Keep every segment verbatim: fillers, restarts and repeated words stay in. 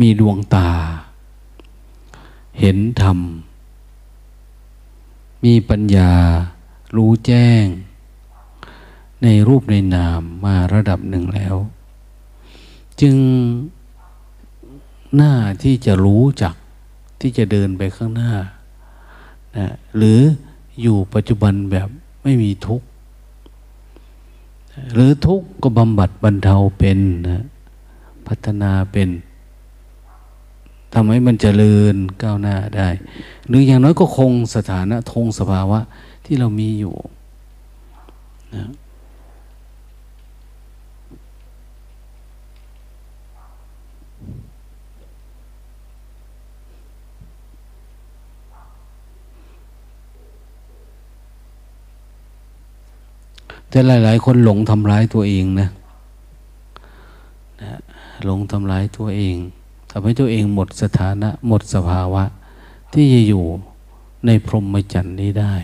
มีดวงตาเห็นธรรมมีปัญญารู้แจ้งในรูปในนามมาระดับหนึ่งแล้วจึงหน้าที่จะรู้จักที่จะเดินไปข้างหน้านะหรืออยู่ปัจจุบันแบบไม่มีทุกข์หรือทุกข์ก็บำบัดบรรเทาเป็นนะพัฒนาเป็นทำให้มันเจริญก้าวหน้าได้หรืออย่างน้อยก็คงสถานะคงสภาวะที่เรามีอยู่นะแต่หลายๆคนหลงทำร้ายตัวเองนะนะหลงทำร้ายตัวเองทำให้ตัวเองหมดสถานะหมดสภาวะที่จะอยู่ในพรหมจรรย์นี้ได้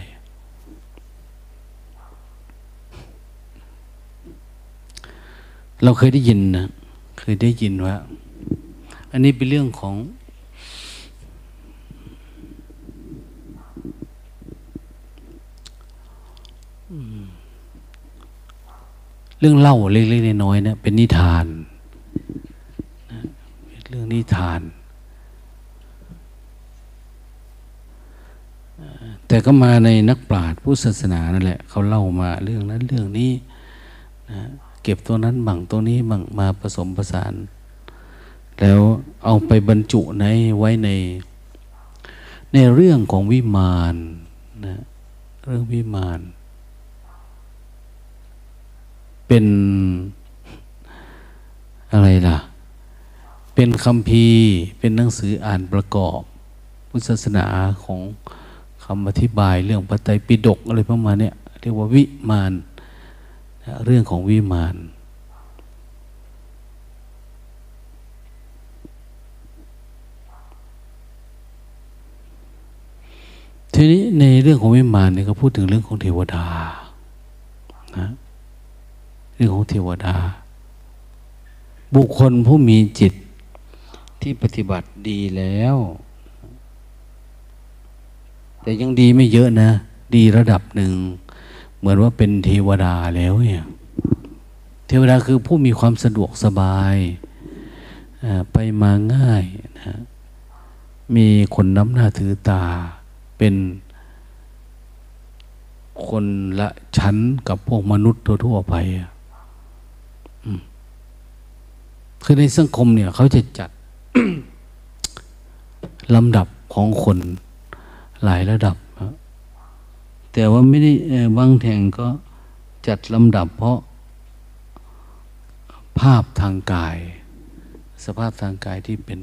เราเคยได้ยินนะเคยได้ยินว่าอันนี้เป็นเรื่องของเรื่องเล่าเล็กๆน้อยๆนะเป็นนิทานนะเรื่องนิทานแต่ก็มาในนักปราชญ์พุทธศาสนานั่นแหละเขาเล่ามาเรื่องนั้นเรื่องนี้นะเก็บตัวนั้นบังตัวนี้บังมาผสมผสานแล้วเอาไปบรรจุในไว้ในในเรื่องของวิมานนะเรื่องวิมานเป็นอะไรล่ะเป็นคัมภีร์เป็นหนังสืออ่านประกอบพุทธศาสนาของคำอธิบายเรื่องพระไตรปิฎกอะไรประมาณนี้เรียกว่าวิมานเรื่องของวิมานทีนี้ในเรื่องของวิมานเนี่ยก็พูดถึงเรื่องของเทวดานะเรื่องของเทวดาบุคคลผู้มีจิตที่ปฏิบัติดีแล้วแต่ยังดีไม่เยอะนะดีระดับหนึ่งเหมือนว่าเป็นเทวดาแล้วเนี่ยเทวดาคือผู้มีความสะดวกสบายไปมาง่ายนะมีคนน้ำหน้าถือตาเป็นคนละชั้นกับพวกมนุษย์ทั่วๆไปคือในสังคมเนี่ยเขาจะจัด ลำดับของคนหลายระดับแต่ว่าไม่ได้บางแห่งก็จัดลำดับเพราะภาพทางกายสภาพทางกายที่เป็น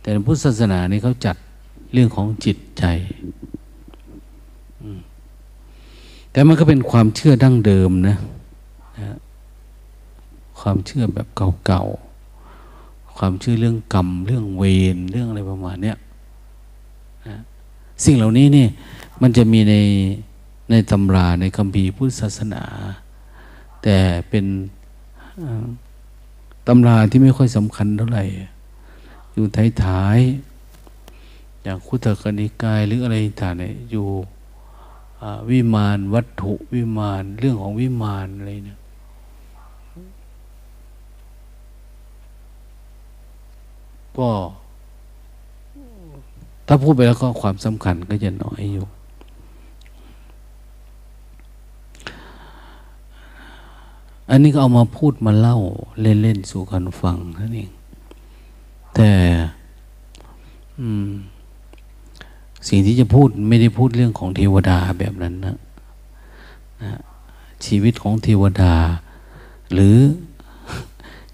แต่ในพุทธศาสนานี่เขาจัดเรื่องของจิตใจแต่มันก็เป็นความเชื่อดั้งเดิมนะความเชื่อแบบเก่าๆความเชื่อเรื่องกรรมเรื่องเวรเรื่องอะไรประมาณเนี้ยนะสิ่งเหล่านี้นี่มันจะมีในในตำราในคัมภีร์พุทธศาสนาแต่เป็นตำราที่ไม่ค่อยสำคัญเท่าไหร่อยู่ท้ายๆอย่างคุตตรกนิกายหรืออะไรต่างๆเนี่ยอยู่วิมานวัตถุวิมานเรื่องของวิมานอะไรเนี่ยก็ถ้าพูดไปแล้วก็ความสำคัญก็จะน้อยอยู่อันนี้ก็เอามาพูดมาเล่าเล่นๆสู่กันฟังนั่นเองแต่สิ่งที่จะพูดไม่ได้พูดเรื่องของเทวดาแบบนั้นนะนะชีวิตของเทวดาหรือ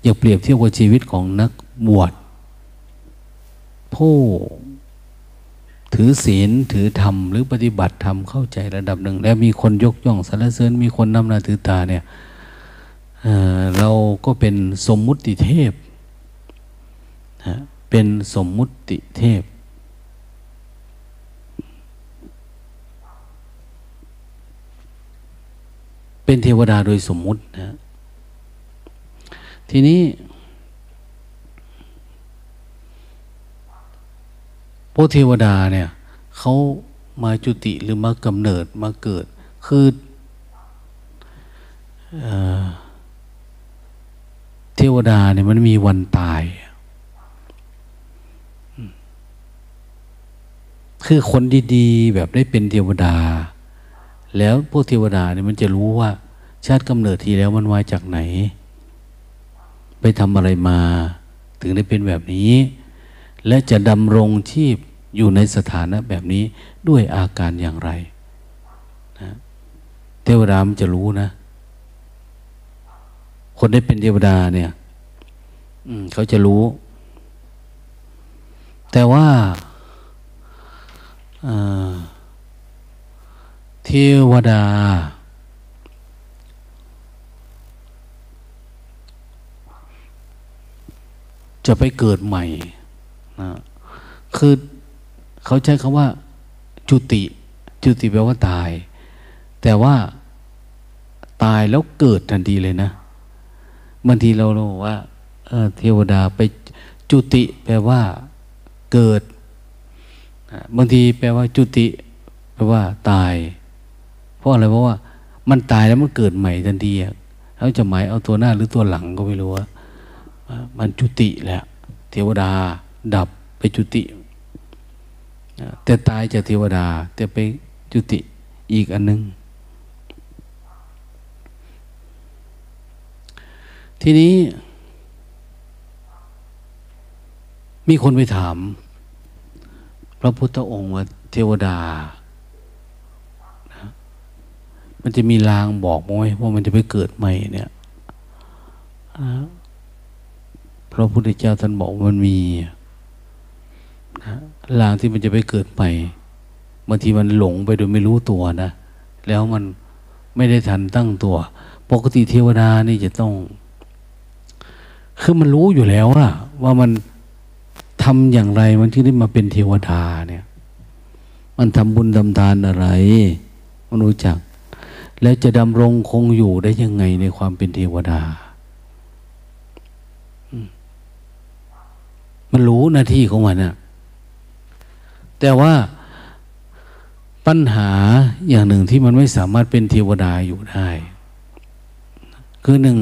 อย่าเปรียบเทียบกับชีวิตของนักบวชผู้ถือศีลถือธรรมหรือปฏิบัติธรรมเข้าใจระดับหนึ่งแล้วมีคนยกย่องสรรเสริญมีคนนำหน้าถือตาเนี่ยเอ่อเราก็เป็นสมมุติเทพนะเป็นสมมุติเทพเป็นเทวดาโดยสมมุตินะทีนี้ เพราะเทวดาเนี่ยเขามาจุติหรือมากำเนิดมาเกิดคือเอ่อเทวดาเนี่ยมันมีวันตายคือคนดีๆแบบได้เป็นเทวดาแล้วพวกเทวดาเนี่ยมันจะรู้ว่าชาติกำเนิดทีแล้วมันมาจากไหนไปทำอะไรมาถึงได้เป็นแบบนี้และจะดำรงชีพอยู่ในสถานะแบบนี้ด้วยอาการอย่างไรนะเทวดามันจะรู้นะคนได้เป็นเทวดาเนี่ยเขาจะรู้แต่ว่าเทวดาจะไปเกิดใหม่นะคือเขาใช้คำว่าจุติจุติแปลว่าตายแต่ว่าตายแล้วเกิดทันทีเลยนะบางทีเราบอกว่า เอ่อ เทวดาไปจุติแปลว่าเกิดบางทีแปลว่าจุติแปลว่าตายเพราะอะไรเพราะว่ามันตายแล้วมันเกิดใหม่ทันทีเขาจะหมายเอาตัวหน้าหรือตัวหลังก็ไม่รู้ว่ามันจุติแหละเทวดาดับไปจุติแต่ตายจากเทวดาแต่ไปจุติอีกอันนึงทีนี้มีคนไปถามพระพุทธองค์ว่าเทวดานะมันจะมีลางบอกมั้ยว่ามันจะไปเกิดใหม่เนี่ยนะพระพุทธเจ้าท่านบอกมันมีนะลางที่มันจะไปเกิดใหม่บางทีมันหลงไปโดยไม่รู้ตัวนะแล้วมันไม่ได้ทันตั้งตัวปกติเทวดานี่จะต้องคือมันรู้อยู่แล้วอะว่ามันทำอย่างไรมันถึงได้มาเป็นเทวดาเนี่ยมันทำบุญทำทานอะไรมันรู้จักแล้วจะดำรงคงอยู่ได้ยังไงในความเป็นเทวดามันรู้หน้าที่ของมันนะแต่ว่าปัญหาอย่างหนึ่งที่มันไม่สามารถเป็นเทวดาอยู่ได้คือหนึ่ง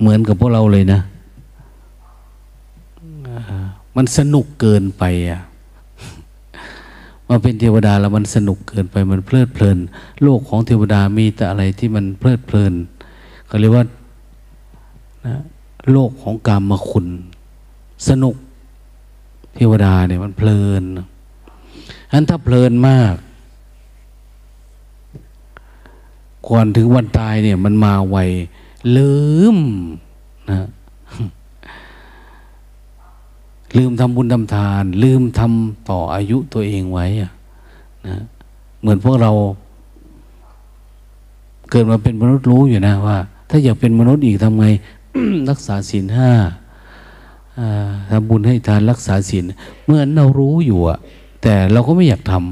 เหมือนกับพวกเราเลยนะมันสนุกเกินไปอ่ะมาเป็นเทวดาแล้วมันสนุกเกินไปมันเพลิดเพลินโลกของเทวดามีแต่อะไรที่มันเพลิดเพลินเขาเรียกว่านะโลกของกามคุณสนุกเทวดาเนี่ยมันเพลินงั้นถ้าเพลินมากก่อนถึงวันตายเนี่ยมันมาไวลืมนะลืมทำบุญทำทานลืมทำต่ออายุตัวเองไว้อะนะเหมือนพวกเราเกิดมาเป็นมนุษย์รู้อยู่นะว่าถ้าอยากเป็นมนุษย์อีกทำไง รักษาศีลห้าทำบุญให้ทานรักษาศีลเมื่อเรารู้อยู่อะแต่เราก็ไม่อยากทำ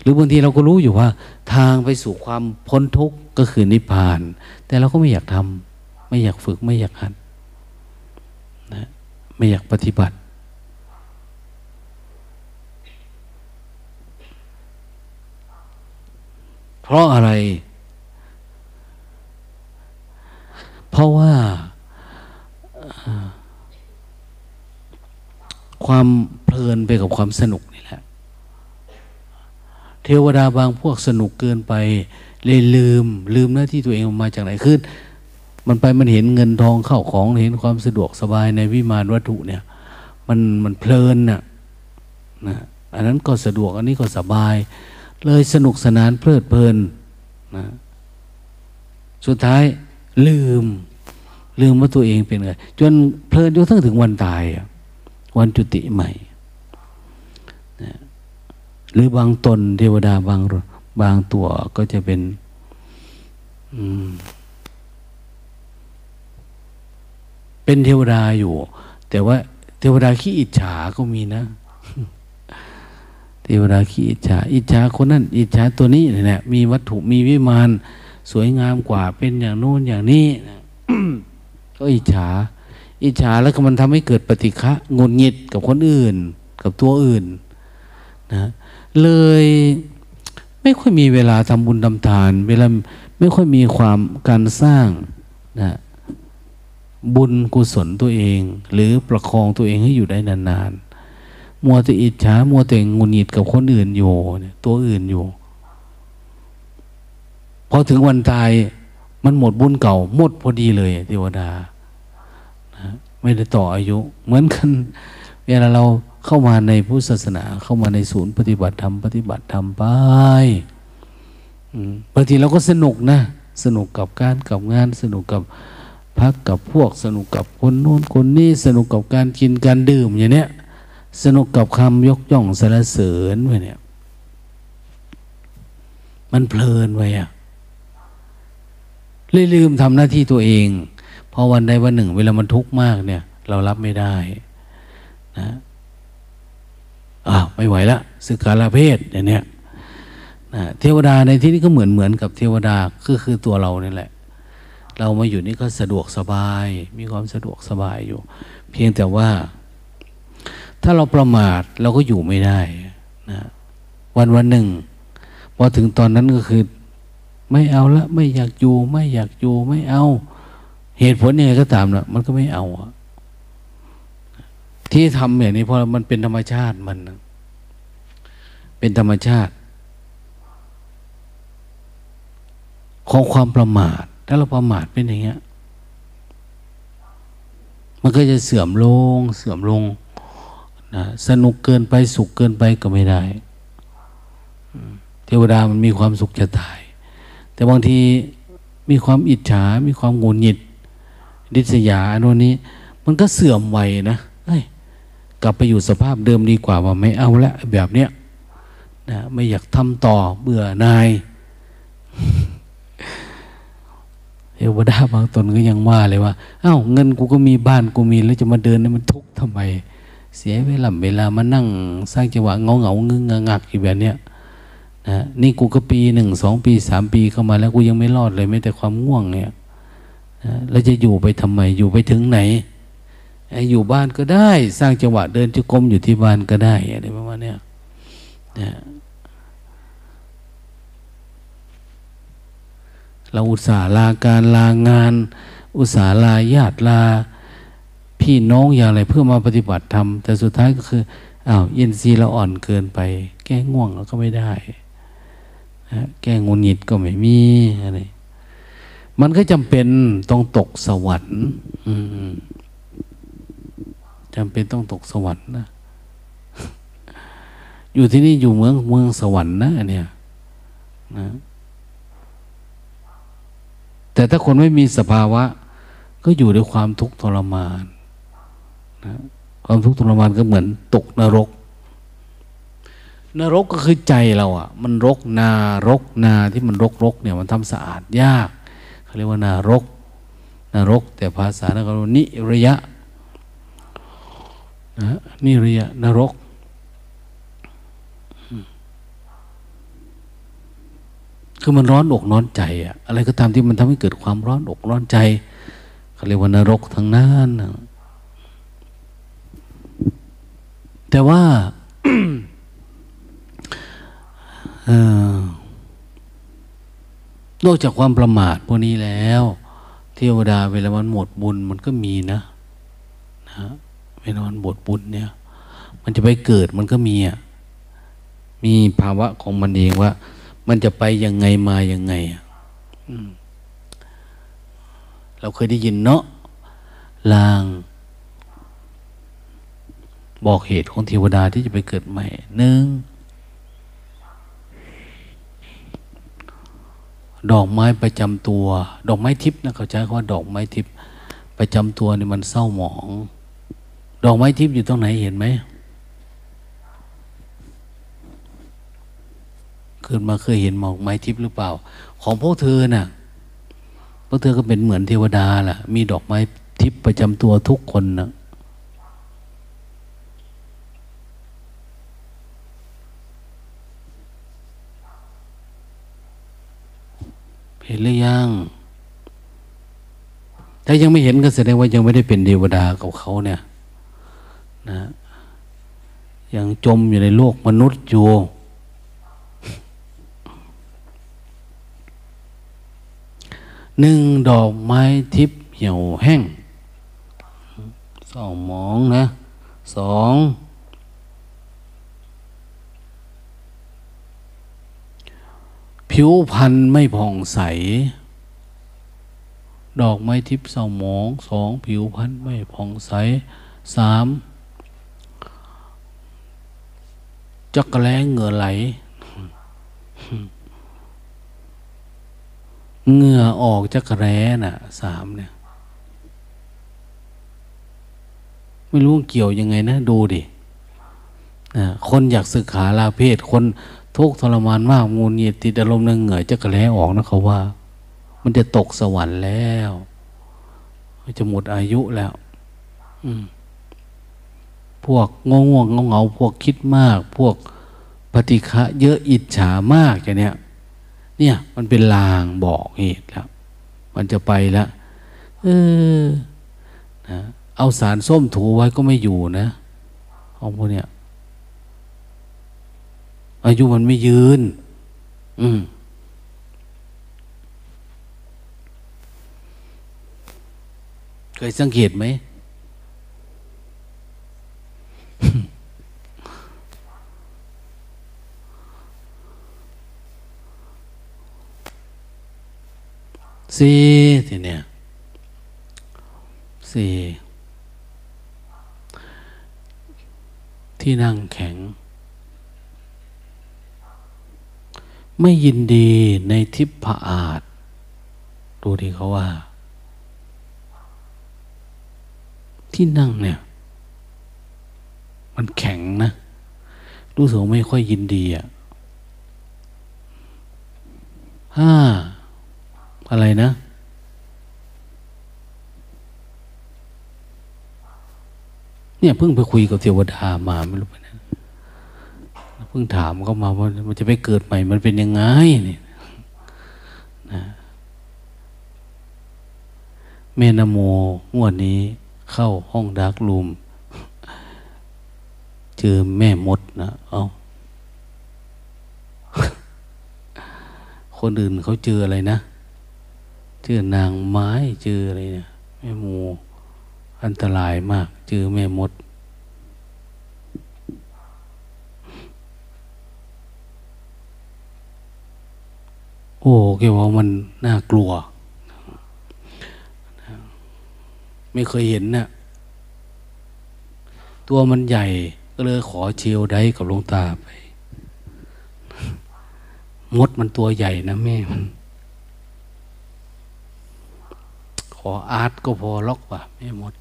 หรือบางทีเราก็รู้อยู่ว่าทางไปสู่ความพ้นทุกข์ก็คือนิพพานแต่เราก็ไม่อยากทำไม่อยากฝึกไม่อยากหัดนะไม่อยากปฏิบัติเพราะอะไรเพราะว่าความเพลินไปกับความสนุกนี่แหละเทวดาบางพวกสนุกเกินไปเลยลืมลืมหน้าที่ตัวเองมาจากไหนคือมันไปมันเห็นเงินทองเข้าของเห็นความสะดวกสบายในวิมานวัตถุเนี่ยมันมันเพลินน่ะนะอันนั้นก็สะดวกอันนี้ก็สบายเลยสนุกสนานเพลิดเพลินนะสุดท้ายลืมลืมว่าตัวเองเป็นไงจนเพลินจนถึงวันตายวันจุติใหม่นะหรือบางตนเทวดาบางบางตัวก็จะเป็นอืมเป็นเทวดาอยู่แต่ว่าเทวดาขี้อิจฉาก็มีนะเทวดาขี้อิจฉาอิจฉาคนนั้นอิจฉาตัวนี้เนี่ยมีวัตถุมีวิมานสวยงามกว่าเป็นอย่างโน้นอย่างนี้นะก็อิจฉาอิจฉาแล้วก็มันทำให้เกิดปฏิฆะงุนงิดกับคนอื่น กับตัวอื่นนะเลยไม่ค่อยมีเวลาทำบุญทำทานเวลาไม่ค่อยมีความการสร้างนะบุญกุศลตัวเองหรือประคองตัวเองให้อยู่ได้นานๆมัวแต่อิจฉามัวแต่งุนงิดกับคนอื่นอยู่ตัวอื่นอยู่พอถึงวันตายมันหมดบุญเก่าหมดพอดีเลยเทวดาไม่ได้ต่ออายุเหมือนกันเวลาเราเข้ามาในพุทธศาสนาเข้ามาในศูนย์ปฏิบัติธรรมปฏิบัติธรรมไปบางทีเราก็สนุกนะสนุกกับการกับงานสนุกกับพักกับพวกสนุกกับคนโน้นคนนี้สนุกกับการกินการดื่มอย่างเนี้ยสนุกกับคำยกย่องสรรเสริญไปเนี่ยมันเพลินไปอ่ะเลยลืมทำหน้าที่ตัวเองพอวันใดวันหนึ่งเวลามันทุกข์มากเนี่ยเรารับไม่ได้นะอ้าวไม่ไหวละสึกกาลเพศอย่างเนี้ยนะเทวดาในที่นี้ก็เหมือนเหมือนกับเทวดาก็คือตัวเรานี่แหละเรามาอยู่นี่ก็สะดวกสบายมีความสะดวกสบายอยู่เพียงแต่ว่าถ้าเราประมาทเราก็อยู่ไม่ได้นะวันวันหนึ่งพอถึงตอนนั้นก็คือไม่เอาละไม่อยากอยู่ไม่อยากอยู่ไม่เอาเหตุผลยังไงก็ตามนะมันก็ไม่เอาที่ทำอย่างนี้เพราะมันเป็นธรรมชาติมันนะเป็นธรรมชาติของความประมาทถ้าเราประมาทเป็นอย่างเงี้ยมันก็จะเสื่อมลงเสื่อมลงนะสนุกเกินไปสุขเกินไปก็ไม่ได้เทวดามันมีความสุขจะตายแต่บางทีมีความอิจฉามีความหงุดหงิดดิษยาอันโน้นนี้มันก็เสื่อมไวนะเฮ้ยกลับไปอยู่สภาพเดิมดีกว่าว่าไม่เอาละแบบเนี้ยนะไม่อยากทำต่อเบื่อนายเทวดาบางตนก็ยังว่าเลยว่าเอ้าเงินกูก็มีบ้านกูมีแล้วจะมาเดินนี่มันทุกข์ทำไมเสียเวลาเวลามานั่งสร้างจังหวะเงาเงางึ้งงักอยู่แบบเนี้ยนะนี่กูก็ปีหนึ่งสองปีสามปีเข้ามาแล้วกูยังไม่รอดเลยไม่แต่ความง่วงเนี่ยนะแล้วจะอยู่ไปทำไมอยู่ไปถึงไหนอยู่บ้านก็ได้สร้างจังหวะเดินจงกรมอยู่ที่บ้านก็ได้อะไรประมาณเนี้ยนะเราอุตส่าห์ลาการลางานอุตส่าห์ลาญาติลาพี่น้องอย่างไรเพื่อมาปฏิบัติธรรมแต่สุดท้ายก็คืออ้าวอินทรีย์เราอ่อนเกินไปแก้ง่วงเราก็ไม่ได้นะแก้งุนหงิดก็ไม่มีอะไรมันก็จำเป็นต้องตกสวรรค์จำเป็นต้องตกสวรรค์นะอยู่ที่นี่อยู่เมืองเมืองสวรรค์นะเนี่ยนะแต่ถ้าคนไม่มีสภาวะก็อยู่ด้วยความทุกข์ทรมานนะความทุกข์ทรมานก็เหมือนตกนรกนรกก็คือใจเราอ่ะมันรกนารกนาที่มันรกรกเนี่ยมันทำสะอาดยากเขาเรียกว่านารกนรกแต่ภาษานักการนิระยะนะนิระยะนรกคือมันร้อนอกร้อนใจอ่ะอะไรก็ตามที่มันทำให้เกิดความร้อนอกร้อนใจเขาเรียกว่านรกทั้งนั้นแต่ว่า นอกจากความประมาทพวกนี้แล้วเทวดาเวลามันหมดบุญมันก็มีนะนะเวลามันหมดบุญเนี่ยมันจะไปเกิดมันก็มีอ่ะมีภาวะของมันเองว่ามันจะไปยังไงมายังไงเราเคยได้ยินเนาะลางบอกเหตุของเทวดาที่จะไปเกิดใหม่หนึ่งดอกไม้ประจำตัวดอกไม้ทิพย์นะเขาใช้คำว่าดอกไม้ทิพย์ประจำตัวนี่มันเศร้าหมองดอกไม้ทิพย์อยู่ตรงไหนเห็นไหมเกิดมาเคยเห็นหมอกไม้ทิพย์หรือเปล่าของพวกเธอน่ะพวกเธอก็เป็นเหมือนเทวดาล่ะมีดอกไม้ทิพย์ประจำตัวทุกคนนะเห็นหรือยังถ้ายังไม่เห็นก็แสดงว่ายังไม่ได้เป็นเทวดากับเขาเนี่ยนะ ยังจมอยู่ในโลกมนุษย์อยู่หนึ่งดอกไม้ทิพย์เหี่ยวแห้งเศร้าหมองนะสองผิวพรรณไม่ผ่องใสดอกไม้ทิพย์เศร้าหมองสองผิวพรรณไม่ผ่องใสสามจักแร้เหงื่อไหลเหงื่อออกจักแร้น่ะสามเนี่ยไม่รู้เกี่ยวยังไงนะดูดิคนอยากศึกษาลาเพศคนทุกข์ทรมานมากงูเงียติดอารมณ์เหงื่อจักแร้ออกนะเขาว่ามันจะตกสวรรค์แล้วจะหมดอายุแล้วพวกง่วงๆเงาๆพวกคิดมากพวกปฏิฆะเยอะอิจฉามากอย่างเนี้ยเนี่ยมันเป็นลางบอกเหตุแล้วมันจะไปแล้วเออนะเอาสารส้มถูไว้ก็ไม่อยู่นะของพวกเนี้ยอายุมันไม่ยืนอืมเคยสังเกตไหม สี่ทีเนี่ยสี่ที่นั่งแข็งไม่ยินดีในทิพอาจดูที่เขาว่าที่นั่งเนี่ยมันแข็งนะรู้สึกไม่ค่อยยินดีอ่ะห้าอะไรนะเนี่ยเพิ่งไปคุยกับเทวดามาไม่รู้ไปนะเพิ่งถามเขามาว่ามันจะไปเกิดใหม่มันเป็นยังไงเนี่ยนะเมนโมงวดนี้เข้าห้องดาร์กรูมเจอแม่มดนะเอาคนอื่นเขาเจออะไรนะเจอนางไม้เจออะไรเนี่ยแม่หมูอันตรายมากเจอแม่มดโอ้แกว่ามันน่ากลัวไม่เคยเห็นน่ะตัวมันใหญ่ก็เลยขอเชียวได้กับหลวงตาไปมดมันตัวใหญ่นะแม่มันขออาร์ตก็พอล็อกว่ะแม่มด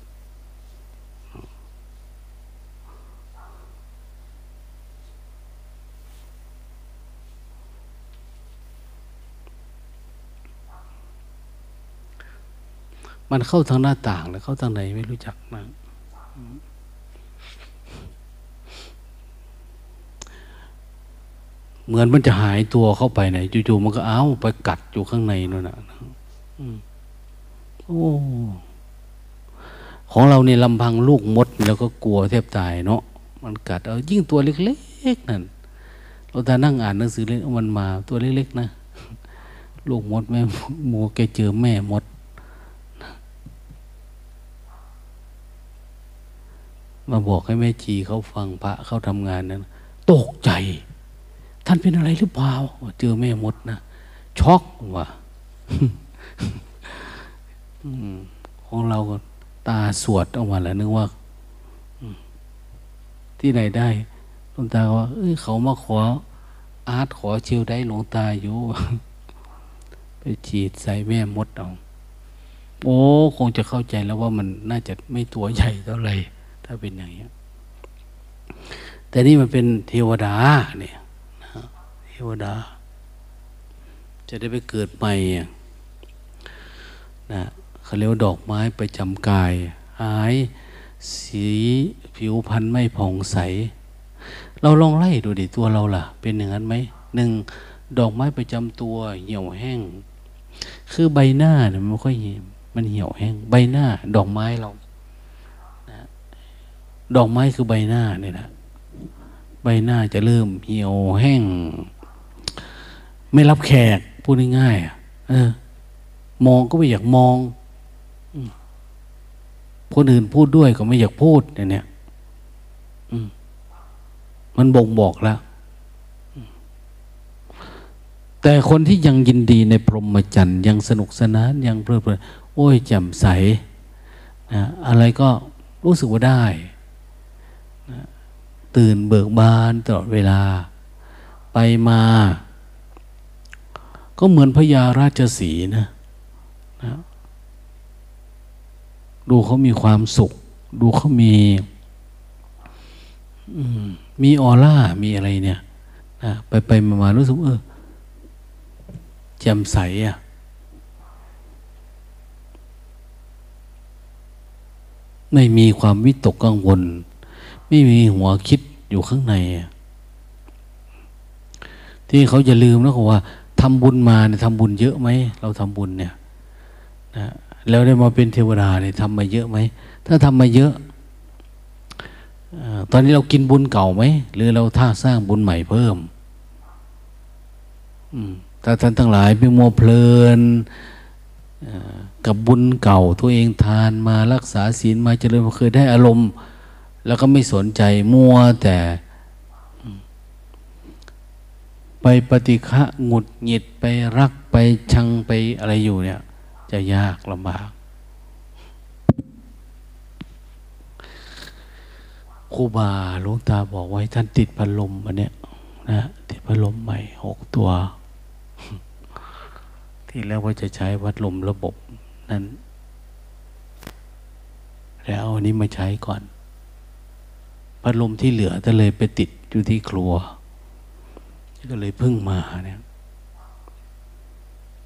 มันเข้าทางหน้าต่างหรือเข้าทางไหนไม่รู้จักนะเหมือนมันจะหายตัวเข้าไปไหนจู่ๆมันก็เอ้าไปกัดอยู่ข้างในนั่นน่ะโอ้ของเราเนี่ยลำพังลูกมดแล้วก็กลัวแทบตายเนาะมันกัดเอายิ่งตัวเล็กๆนั่นเราตานั่งอ่านหนังสือเล่นมันมาตัวเล็กๆนะลูกมดแม่หมูแกเจอแม่มดมาบอกให้แม่ชีเขาฟังพระเขาทำงานนั้นตกใจท่านเป็นอะไรหรือเปล่าเจอแม่มดนะช็อกว่ะ ของเราก็ตาสวดออกมาแล้วนึกว่าที่ไหนได้หลวงตาว่า เอ้ย เขามาขออาร์ตขอเชียวได้หลวงตาอยู่ ไปฉีดใส่แม่มดเอาโอ้คงจะเข้าใจแล้วว่ามันน่าจะไม่ตัวใหญ่เท่าไหร่ถ้าเป็นอย่างนี้แต่นี่มันเป็นเทวดาเนี่ยเทวดาจะได้ไปเกิดใหม่นะเขาเรียกว่าดอกไม้ประจำกายหายสีผิวพรรณไม่ผ่องใสเราลองไล่ดูดิตัวเราล่ะเป็นอย่างนั้นไหมหนึ่งดอกไม้ประจำตัวเหี่ยวแห้งคือใบหน้าเนี่ยมันค่อยมันเหี่ยวแห้งใบหน้าดอกไม้เราดอกไม้คือใบหน้าเนี่ยนะ ใบหน้าจะเริ่มเหี่ยวแห้งไม่รับแขกพูดง่ายๆเออมองก็ไม่อยากมองคนอื่นพูดด้วยก็ไม่อยากพูดเนี่ยมันบ่งบอกแล้วแต่คนที่ยังยินดีในพรหมจรรย์ยังสนุกสนานยังเพลิดเพลินโอ้ยแจ่มใสนะอะไรก็รู้สึกว่าได้นะตื่นเบิกบานตลอดเวลาไปมาก็เหมือนพญาราชสีห์นะนะดูเขามีความสุขดูเขามีมีออร่ามีอะไรเนี่ยนะไปไปมารู้สึกเออแจ่มใสอ่ะไม่มีความวิตกกังวลไม่มีหัวคิดอยู่ข้างในที่เขาจะลืมนะเขาว่าทำบุญมาเนี่ยทำบุญเยอะไหมเราทำบุญเนี่ยนะแล้วได้มาเป็นเทวดาเนี่ยทำมาเยอะไหมถ้าทำมาเยอะตอนนี้เรากินบุญเก่าไหมหรือเราท่าสร้างบุญใหม่เพิ่มอืมถ้าท่านทั้งหลายไปมัวเพลินกับบุญเก่าตัวเองทานมารักษาศีลมาเจริญมาเคยได้อารมณ์แล้วก็ไม่สนใจมัวแต่ไปปฏิฆะหงุดหงิดไปรักไปชังไปอะไรอยู่เนี่ยจะยากลำบากครูบาหลวงตาบอกไว้ท่านติดพัดลมอันเนี้ยนะติดพัดลมใหม่หกตัวที่แล้วว่าจะใช้วัดลมระบบนั้นแล้วอันนี้มาใช้ก่อนพัดลมที่เหลือจะเลยไปติดอยู่ที่ครัวก็เลยเพิ่งมาเนี่ย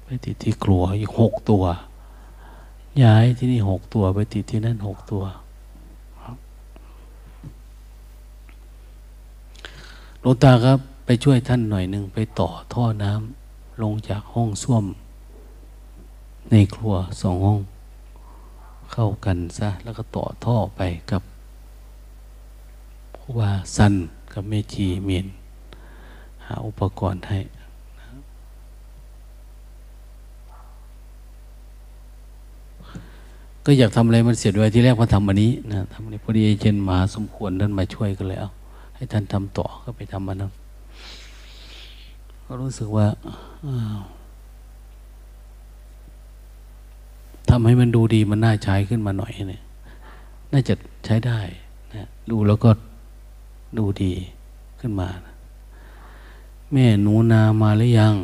ไปติดที่ครัวอีกหกตัวย้ายที่นี่หกตัวไปติดที่นั่นหกตัวหลวงตาครับไปช่วยท่านหน่อยนึงไปต่อท่อน้ำลงจากห้องส้วมในครัวสองห้องเข้ากันซะแล้วก็ต่อท่อไปกับครูบาสันกับเมธีเมนหาอุปกรณ์ให้ก็อยากทำอะไรมันเสียด้วยที่แรกว่าทำอันนี้นะทำอันนี้พอดีเจนมาสมควรท่านมาช่วยกันแล้วให้ท่านทำต่อก็ไปทำมันนะก็รู้สึกว่าทำให้มันดูดีมันน่าใช้ขึ้นมาหน่อยเนี่ยน่าจะใช้ได้นะดูแล้วก็ดูดีขึ้นมานะแม่หนูนามาหรือยัง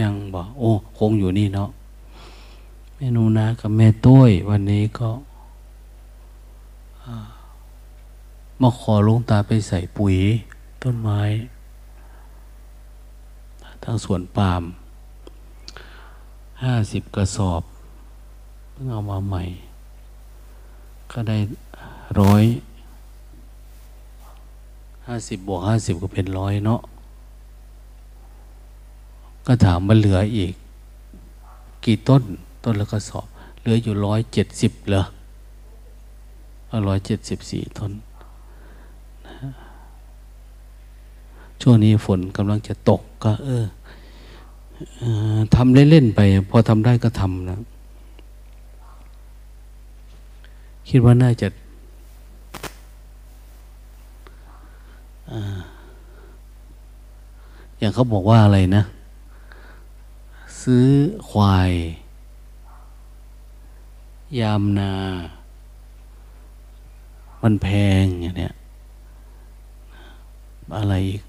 ยังบอกโอ้คงอยู่นี่เนาะแม่หนูนากับแม่ต้วยวันนี้ก็มาขอหลวงตาไปใส่ปุ๋ยต้นไม้ทางสวนปาล์มห้าสิบกระสอบเพิ่งเอามาใหม่ก็ได้ร้อยห้าสิบบวกห้าสิบก็เป็นร้อยเนาะก็ถามว่าเหลืออีกกี่ต้นต้นละกระสอบเหลืออยู่ร้อยเจ็ดสิบเหรอเอาร้อยเจ็ดสิบสี่ต้นนะช่วงนี้ฝนกำลังจะตกก็เออทำเล่นๆไปพอทำได้ก็ทำนะคิดว่าน่าจะอย่างเขาบอกว่าอะไรนะซื้อควายยามนามันแพงอย่างเนี้ยอะไรอีก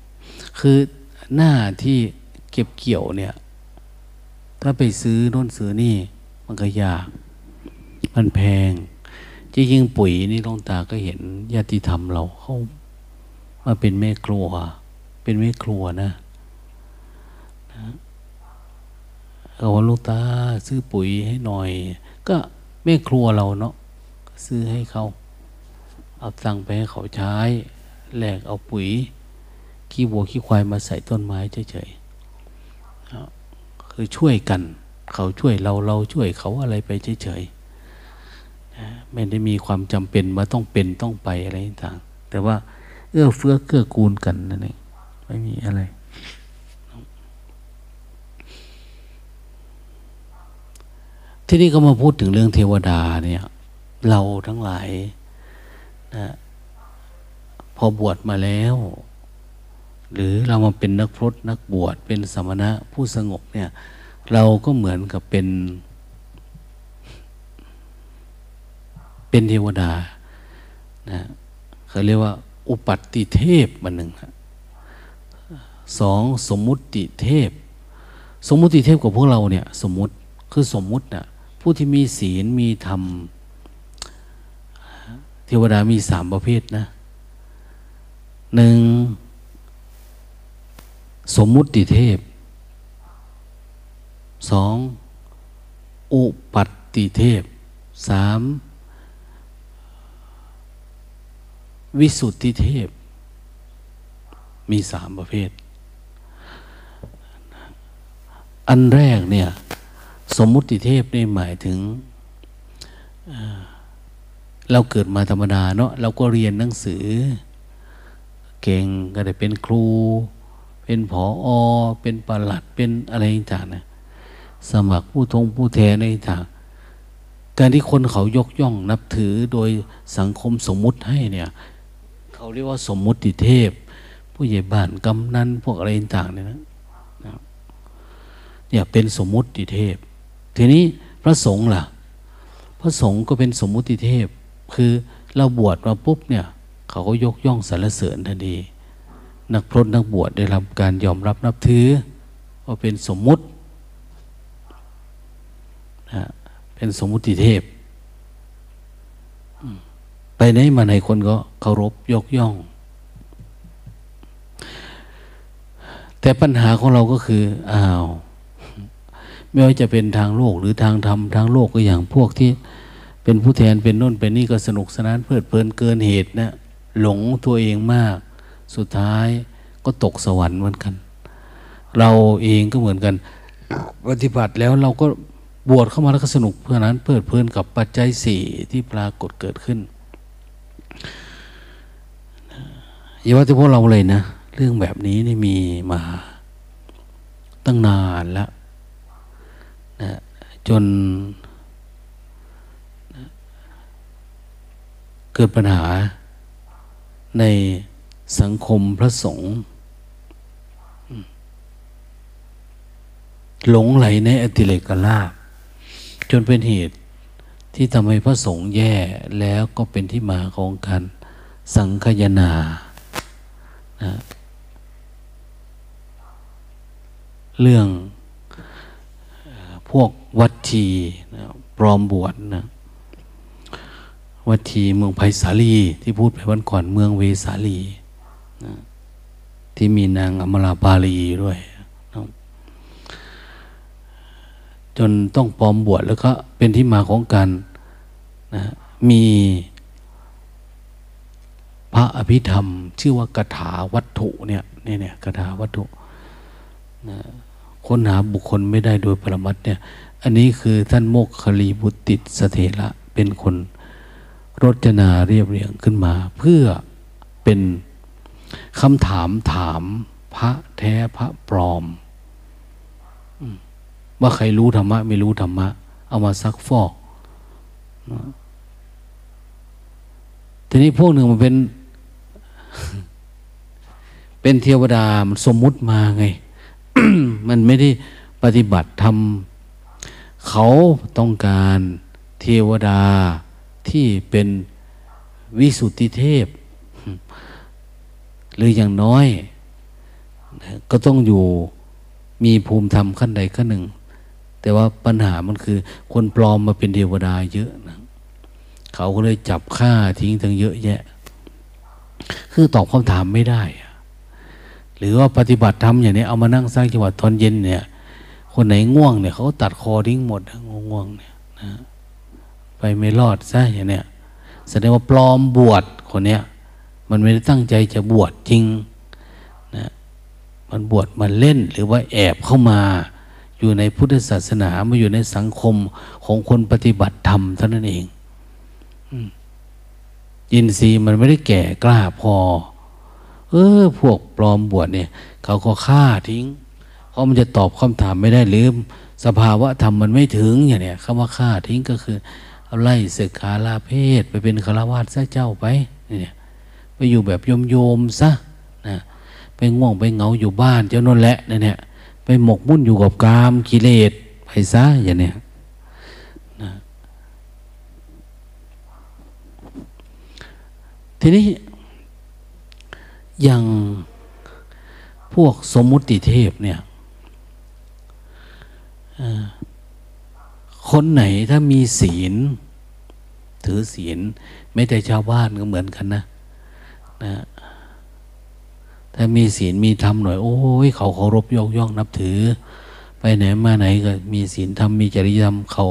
คือหน้าที่เก็บเกี่ยวเนี่ยถ้าไปซื้อโน่นซื้อนี่มันก็ยากมันแพงจริงๆปุ๋ยนี่หลวงตาก็เห็นญาติธรรมเราเข้ามาเป็นแม่ครัวเป็นแม่ครัวนะนะเอาหลวงตาซื้อปุ๋ยให้หน่อยก็แม่ครัวเราเนาะซื้อให้เขาเอาตังค์ไปให้เขาใช้แลกเอาปุ๋ยขี้วัวขี้ควายมาใส่ต้นไม้เฉยคือช่วยกันเขาช่วยเราเราช่วยเขาอะไรไปเฉยๆไม่ได้มีความจำเป็นว่าต้องเป็นต้องไปอะไรต่าง แต่ว่าเอื้อเฟื้อเกื้อกูลกันนั่นเองไม่มีอะไรที่นี่ก็มาพูดถึงเรื่องเทวดาเนี่ยเราทั้งหลายนะพอบวชมาแล้วหรือเรามาเป็นนักพรตนักบวชเป็นสมณะผู้สงบเนี่ยเราก็เหมือนกับเป็นเป็นเทวดานะเขาเรียกว่าอุปัตติเทพมันหนึ่งสองสมมุติเทพสมมุติเทพกับพวกเราเนี่ยสมมุติคือสมมุติน่ะผู้ที่มีศีลมีธรรมเทวดามีสามประเภทนะหนึ่งสมมุติเทพสองอุปัตติเทพสามวิสุทธิเทพมีสามประเภทอันแรกเนี่ยสมมุติเทพนี่หมายถึงเราเกิดมาธรรมดาเนาะเราก็เรียนหนังสือเก่งก็ได้เป็นครูเป็นผอ.เป็นปลัดเป็นอะไรต่างๆนะสมัครผู้ทงผู้แทนอะไรต่างการที่คนเขายกย่องนับถือโดยสังคมสมมุติให้เนี่ยเขาเรียกว่าสมมุติเทพผู้ใหญ่บ้านกำนันพวกอะไรต่างๆเนี่ยนะเนี่ยเป็นสมมุติเทพทีนี้พระสงฆ์ล่ะพระสงฆ์ก็เป็นสมมุติเทพคือเราบวชมาปุ๊บเนี่ยเขาก็ยกย่องสรรเสริญทันทีนักพรตนักบวชได้รับการยอมรับนับถือว่าเป็นสมมุตินะเป็นสมมุติเทพไปไหนมาไหนคนก็เคารพยกย่องแต่ปัญหาของเราก็คืออ้าวไม่ว่าจะเป็นทางโลกหรือทางธรรมทางโลกก็อย่างพวกที่เป็นผู้แทนเป็นโน่นเป็นนี่ก็สนุกสนานเพลิดเพลินเกินเหตุนะหลงตัวเองมากสุดท้ายก็ตกสวรรค์เหมือนกันเราเองก็เหมือนกันปฏิบัติแล้วเราก็บวชเข้ามาแล้วก็สนุกเพื่อนั้นเพลิดเพลินกับปัจจัยสี่ที่ปรากฏเกิดขึ้นอย่าว่าแต่พวกเราเลยนะเรื่องแบบนี้นี่มีมาตั้งนานแล้วนะจนนะเกิดปัญหาในสังคมพระสงฆ์หลงไหลในอติเลกลาภจนเป็นเหตุที่ทำให้พระสงฆ์แย่แล้วก็เป็นที่มาของการสังคายนานะเรื่องพวกวัตถีนะปลอมบวชนะวัตถีเมืองไผ่สาลีที่พูดไปวันก่อนเมืองเวสาลีนะที่มีนางอมราปาลีด้วยนะจนต้องปลอมบวชแล้วก็เป็นที่มาของการนะมีพระอภิธรรมชื่อว่ากถาวัตถุเนี่ยนี่เนี่ยกถาวัตถุนะค้นหาบุคคลไม่ได้โดยปรมัตถ์เนี่ยอันนี้คือท่านโมคคัลลีบุตติสเถระเป็นคนรจนาเรียบเรียงขึ้นมาเพื่อเป็นคำถามถามพระแท้พระปลอมว่าใครรู้ธรรมะไม่รู้ธรรมะเอามาซักฟอกทีนี้พวกหนึ่งมันเป็น เป็นเทวดามันสมมุติมาไง มันไม่ได้ปฏิบัติธรรมเขาต้องการเทวดาที่เป็นวิสุทธิเทพหรืออย่างน้อยก็ต้องอยู่มีภูมิธรรมขั้นใดขั้นหนึ่งแต่ว่าปัญหามันคือคนปลอมมาเป็นเทวดาเยอะนะเขาก็เลยจับฆ่าทิ้งทั้งเยอะแยะคือตอบคำถามไม่ได้หรือว่าปฏิบัติธรรมอย่างนี้เอามานั่งสร้างจังหวะตอนเย็นเนี่ยคนไหนง่วงเนี่ยเขาตัดคอทิ้งหมดง่วงเนี่ยนะไปไม่รอดซะอย่างเนี้ยแสดงว่าปลอมบวชคนเนี้ยมันไม่ได้ตั้งใจจะบวชจริงนะมันบวชมันเล่นหรือว่าแอบเข้ามาอยู่ในพุทธศาสนามาอยู่ในสังคมของคนปฏิบัติธรรมเท่านั้นเองจ อินทรีย์มันไม่ได้แก่กล้าพอเออพวกปลอมบวชเนี่ยเขาก็ฆ่าทิ้งเพราะมันจะตอบคำถามไม่ได้หรือสภาวะธรรมมันไม่ถึงอย่างเนี้ยคำว่าฆ่าทิ้งก็คือเอาไล่ศึกขาลาเพศไปเป็นฆราวาสซะเจ้าไปเนี่ยไปอยู่แบบโยมโยมซะนะไปง่วงไปเหงาอยู่บ้านเจ้านั่นแหละเนี่ยไปหมกมุ่นอยู่กับกามกิเลสไปซะอย่างเนี้ยนะทีนี้อย่างพวกสมมุติเทพเนี่ยคนไหนถ้ามีศีลถือศีลไม่แต่ชาวบ้านก็เหมือนกันนะนะถ้ามีศีลมีธรรมหน่อยโอ้ยเขาเคารพยกย่องนับถือไปไหนมาไหนก็มีศีลธรรมมีจริยธรรมเขา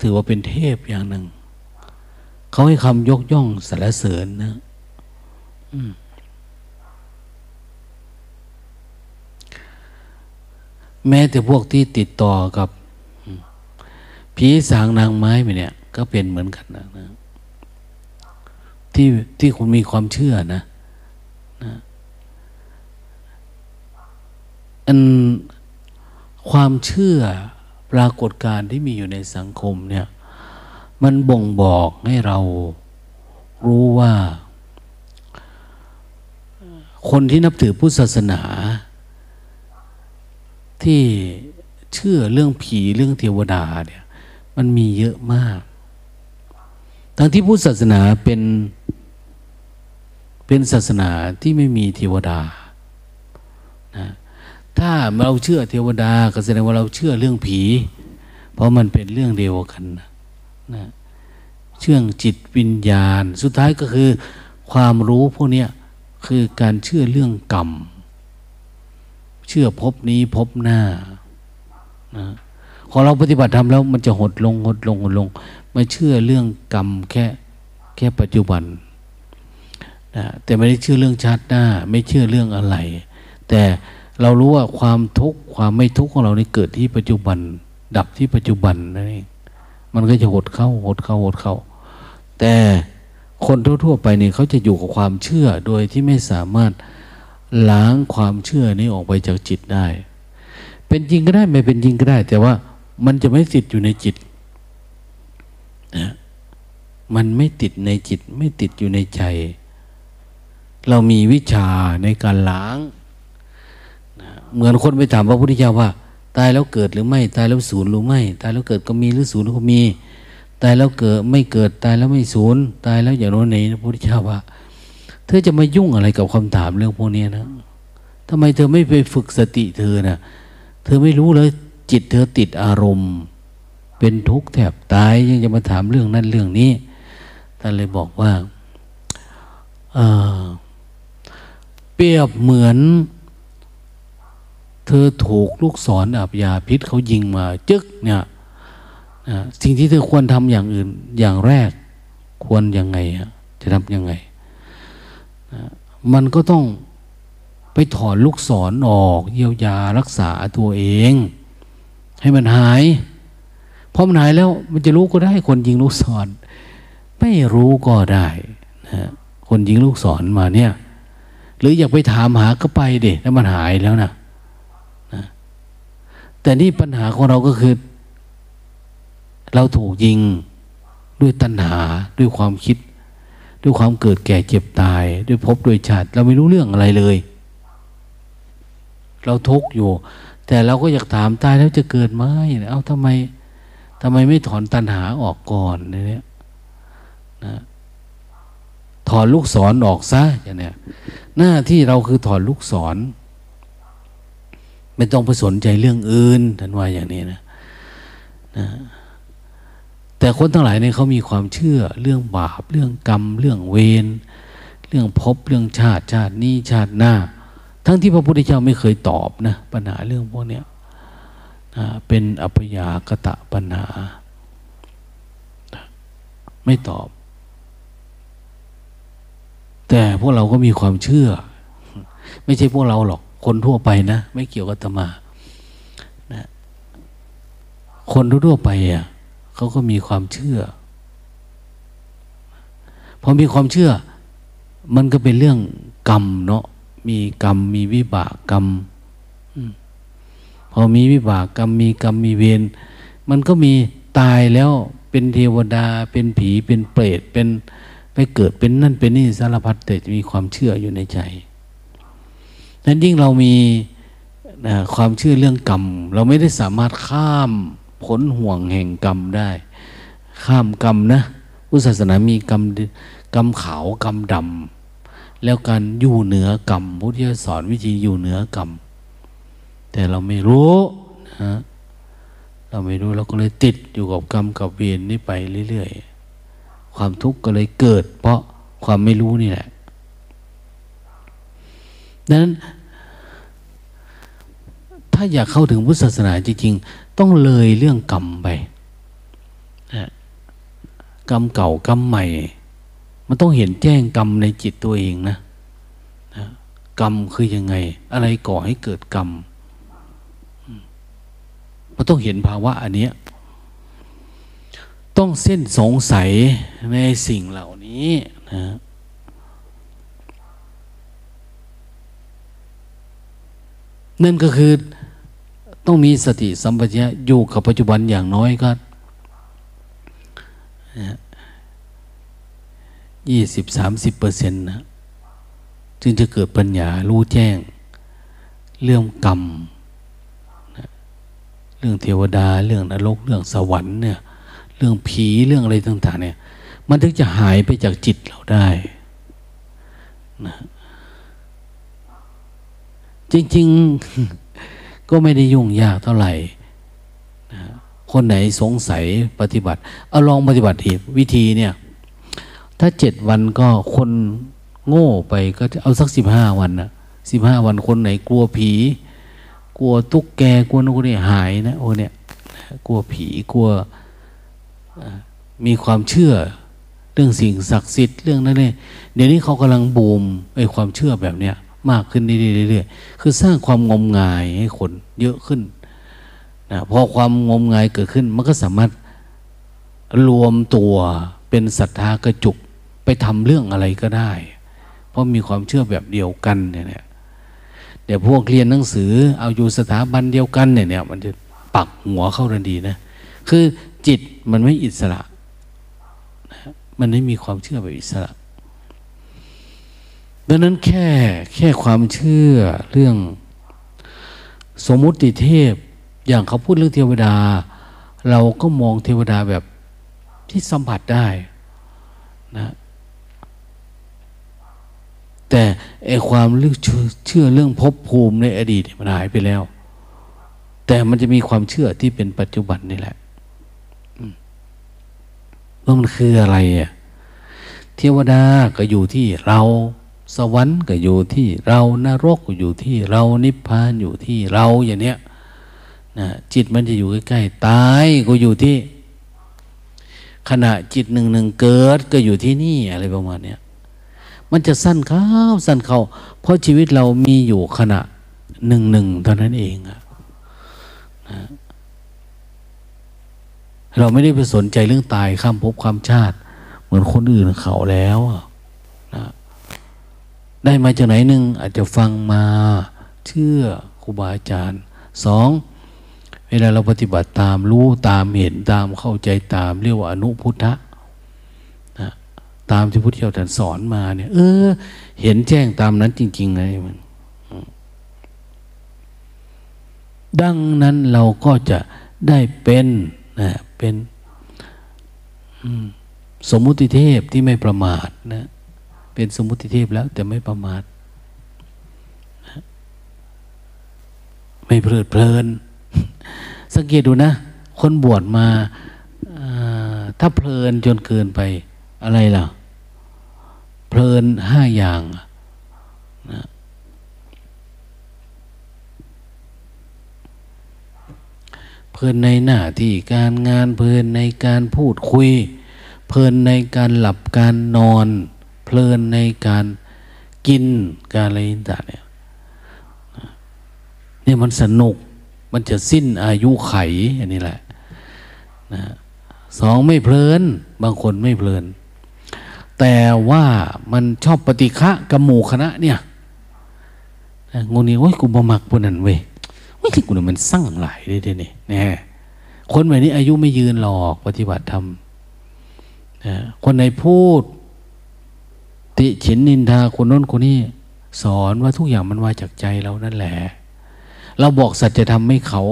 ถือว่าเป็นเทพอย่างหนึ่งเขาให้คำยกย่องสรรเสริญนะแม้แต่พวกที่ติดต่อกับผีสางนางไม้ไปเนี่ยก็เป็นเหมือนกันนะที่ที่คุณมีความเชื่อนะนะอันความเชื่อปรากฏการณ์ที่มีอยู่ในสังคมเนี่ยมันบ่งบอกให้เรารู้ว่าคนที่นับถือพุทธศาสนาที่เชื่อเรื่องผีเรื่องเทวดาเนี่ยมันมีเยอะมากทั้งที่พุทธศาสนาเป็นเป็นศาสนาที่ไม่มีเทวดานะถ้าเราเชื่อเทวดาก็แสดงว่าเราเชื่อเรื่องผีเพราะมันเป็นเรื่องเดียวกันนะนะเชื่องจิตวิญญาณสุดท้ายก็คือความรู้พวกเนี้ยคือการเชื่อเรื่องกรรมเชื่อภพนี้ภพหน้านะพอเราปฏิบัติธรรมแล้วมันจะหดลงหดลงหดลงไม่เชื่อเรื่องกรรมแค่แค่ปัจจุบันนะแต่ไม่ได้เชื่อเรื่องชาติหน้าไม่เชื่อเรื่องอะไรแต่เรารู้ว่าความทุกข์ความไม่ทุกข์ของเรานี่เกิดที่ปัจจุบันดับที่ปัจจุบันนั่นเองมันก็จะหดเข้าหดเข้าหดเข้าแต่คนทั่วๆไปนี่เขาจะอยู่กับความเชื่อโดยที่ไม่สามารถล้างความเชื่อนี้ออกไปจากจิตได้เป็นจริงก็ได้ไม่เป็นจริงก็ได้แต่ว่ามันจะไม่ติดอยู่ในจิตนะมันไม่ติดในจิตไม่ติดอยู่ในใจเรามีวิชาในการล้างนะเหมือนคนไปถามพระพุทธเจ้าว่าตายแล้วเกิดหรือไม่ตายแล้วสูญหรือไม่ตายแล้วเกิดก็มีหรือสูญก็มีตายแล้วเกิดไม่เกิดตายแล้วไม่สูญตายแล้วอย่างโน้นนี้พระพุทธเจ้าว่าเธอจะมายุ่งอะไรกับคำถามเรื่องพวกนี้นะทำไมเธอไม่ไปฝึกสติเธอนะเธอไม่รู้เลยจิตเธอติดอารมณ์เป็นทุกข์แทบตายยังจะมาถามเรื่องนั้นเรื่องนี้ท่านเลยบอกว่าเอ่อเปรียบเหมือนเธอถูกลูกศรอาบยาพิษเขายิงมาจึ๊กเนี่ยนะสิ่งที่เธอควรทำอย่างอื่นอย่างแรกควรยังไงจะทำยังไงนะมันก็ต้องไปถอนลูกศรออกเยียวยารักษาตัวเองให้มันหายพอมันหายแล้วมันจะรู้ก็ได้คนยิงลูกศรไม่รู้ก็ได้นะคนยิงลูกศรมาเนี่ยหรืออยากไปถามหาก็ไปดิถ้ามันหายแล้วนะนะแต่นี่ปัญหาของเราก็คือเราถูกยิงด้วยตัณหาด้วยความคิดด้วยความเกิดแก่เจ็บตายด้วยภพด้วยชาติเราไม่รู้เรื่องอะไรเลยเราทุกข์อยู่แต่เราก็อยากถามตายแล้วจะเกิดไหมเอ้าทำไมทำไมไม่ถอนตัณหาออกก่อนเนี่ยนะถอนลูกศรออกซะอย่างเนี้ยหน้าที่เราคือถอนลูกศรไม่ต้องไปสนใจเรื่องอื่นท่านว่าอย่างนี้นะนะแต่คนทั้งหลายเนี่ยเขามีความเชื่อเรื่องบาปเรื่องกรรมเรื่องเวรเรื่องภพเรื่องชาติชาตินี้ชาติหน้าทั้งที่พระพุทธเจ้าไม่เคยตอบนะปัญหาเรื่องพวกเนี้ยนะเป็นอัปยากตะปัญหาไม่ตอบแต่พวกเราก็มีความเชื่อไม่ใช่พวกเราหรอกคนทั่วไปนะไม่เกี่ยวกับอาตมานะคนทั่วไปอ่ะเขาก็มีความเชื่อ พอมีความเชื่อมันก็เป็นเรื่องกรรมเนาะมีกรรมมีวิบากกรรมพอมีวิบากกรรมมีกรรมมีเวรมันก็มีตายแล้วเป็นเทวดาเป็นผีเป็นเปรตเป็นไปเกิดเป็นนั่นเป็นนี่สารพัดแต่จะมีความเชื่ออยู่ในใจนั้นยิ่งเรามีความเชื่อเรื่องกรรมเราไม่ได้สามารถข้ามพ้นห่วงแห่งกรรมได้ข้ามกรรมนะพุทธศาสนามีกรรมกรรมขาวกรรมดำแล้วการอยู่เหนือกรรมพุทธเจ้าสอนวิธีอยู่เหนือกรรมแต่เราไม่รู้นะเราไม่รู้เราก็เลยติดอยู่กับกรรมกับเวรนี่ไปเรื่อยๆความทุกข์ก็เลยเกิดเพราะความไม่รู้นี่แหละดังนั้นถ้าอยากเข้าถึงพุทธศาสนาจริงๆต้องเลยเรื่องกรรมไปนะกรรมเก่ากรรมใหม่มันต้องเห็นแจ้งกรรมในจิตตัวเองนะนะกรรมคือยังไงอะไรก่อให้เกิดกรรมมันต้องเห็นภาวะอันเนี้ยต้องเส้นสงสัยในสิ่งเหล่านี้นะนั่นก็คือต้องมีสติสัมปชัญญะอยู่กับปัจจุบันอย่างน้อยก็ยี่สิบสามสิบเปอร์เซ็นต์นะจึงจะเกิดปัญญารู้แจ้งเรื่องกรรมเรื่องเทวดาเรื่องนรกเรื่องสวรรค์เนี่ยเรื่องผีเรื่องอะไรต่างๆเนี่ยมันถึงจะหายไปจากจิตเราได้นะจริงๆก็ไม่ได้ยุ่งยากเท่าไหร่นะคนไหนสงสัยปฏิบัติเอาลองปฏิบัติอีกวิธีเนี่ยถ้าเจ็ดวันก็คนโง่ไปก็จะเอาสักสิบห้าวันนะสิบห้าวันคนไหนกลัวผีกลัวตุ๊กแกกลัวนู่นนี่หายนะโอ้เนี่ยกลัวผีกลัวมีความเชื่อเรื่องสิ่งศักดิ์สิทธิ์เรื่องนั้นเลยเดี๋ยวนี้เขากำลังบูมไอ้ความเชื่อแบบเนี้ยมากขึ้นเรื่อยๆคือสร้างความงมงายให้คนเยอะขึ้นนะพอความงมงายเกิดขึ้นมันก็สามารถรวมตัวเป็นศรัทธากระจุกไปทำเรื่องอะไรก็ได้เพราะมีความเชื่อแบบเดียวกันเนี่ยเดี๋ยวพวกเรียนหนังสือเอาอยู่สถาบันเดียวกันเนี่ยเนี่ยมันจะปักหัวเข้าทันทีนะคือจิตมันไม่อิสระนะมันไม่มีความเชื่อแบบอิสระดังนั้นแค่แค่ความเชื่อเรื่องสมมุติเทพอย่างเขาพูดเรื่องเทวดาเราก็มองเทวดาแบบที่สัมผัสได้นะแต่ไอ้ความเชื่อเรื่องภพภูมิในอดีตมันหายไปแล้วแต่มันจะมีความเชื่อที่เป็นปัจจุบันนี่แหละว่ามันคืออะไรอ่ะเทวดาก็อยู่ที่เราสวรรค์ก็อยู่ที่เรานรกก็อยู่ที่เรานิพพานอยู่ที่เราอย่างเนี้ยนะจิตมันจะอยู่ใกล้ๆตายก็อยู่ที่ขณะจิตหนึ่งๆเกิดก็อยู่ที่นี่อะไรประมาณเนี้ยมันจะสั้นเข้าสั้นเข้าเพราะชีวิตเรามีอยู่ขณะหนึ่งหนึ่งเท่านั้นเองนะเราไม่ได้ไปสนใจเรื่องตายข้ามภพข้ามชาติเหมือนคนอื่นเขาแล้วนะได้มาจากไหนหนึ่งอาจจะฟังมาเชื่อครูบาอาจารย์สองเวลาเราปฏิบัติตามรู้ตามเห็นตามเข้าใจตามเรียกว่าอนุพุทธะตามที่พุทธเจ้าท่านสอนมาเนี่ยเออเห็นแจ้งตามนั้นจริงๆไงมันดังนั้นเราก็จะได้เป็นนะเป็นสมมุติเทพที่ไม่ประมาทนะเป็นสมมุติเทพแล้วแต่ไม่ประมาทนะไม่เพลิดเพลินสังเกตดูนะคนบวชมาถ้าเพลินจนเกินไปอะไรล่ะเพลินห้าอย่างนะเพลินในหน้าที่การงานเพลินในการพูดคุยเพลินในการหลับการนอนเพลินในการกินการอะไรต่างเนี่ยนี่มันสนุกมันจะสิ้นอายุไขอันนี้แหละนะสองไม่เพลินบางคนไม่เพลิน แต่ว่ามันชอบปฏิฆะกับหมู่คณะเนี่ยงงนี้โอ้ยกูบ่มักพวกนั้นเว้ยไม่คิดกูเนี่ยมันสร้างหลายได้ได้เนี่ยแน่คนแบบนี้อายุไม่ยืนหรอกปฏิบัติธรรมคนไหนพูดติฉินนินทาคนโน้นคนนี้สอนว่าทุกอย่างมันมาจากใจเรานั่นแหละเราบอกสัจธรรมให้เขา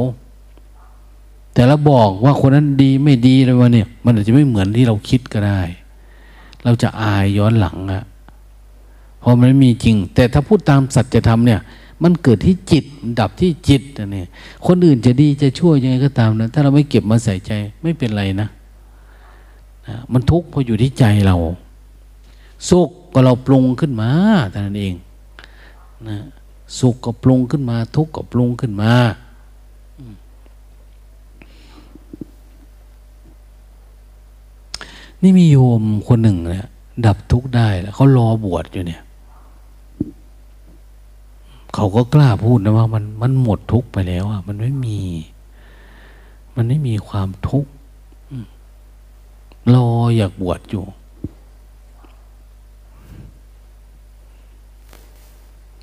แต่เราบอกว่าคนนั้นดีไม่ดีอะไรวะเนี่ยมันอาจจะไม่เหมือนที่เราคิดก็ได้เราจะอายย้อนหลังอะเพราะมันไม่มีจริงแต่ถ้าพูดตามสัจธรรมเนี่ยมันเกิดที่จิตดับที่จิตนะเนี่ยคนอื่นจะดีจะชั่วยังไงก็ตามนะถ้าเราไม่เก็บมาใส่ใจไม่เป็นไรนะมันทุกข์เพราะอยู่ที่ใจเราสุขก็เราปรุงขึ้นมาแต่นั่นเองนะสุขก็ปรุงขึ้นมาทุกข์ก็ปรุงขึ้นมานี่มีโยมคนหนึ่งนะดับทุกข์ได้แล้วเขารอบวชอยู่เนี่ยเขาก็กล้าพูดนะว่ามันมันหมดทุกข์ไปแล้วอ่ะมันไม่มีมันไม่มีความทุกข์รออยากบวชอยู่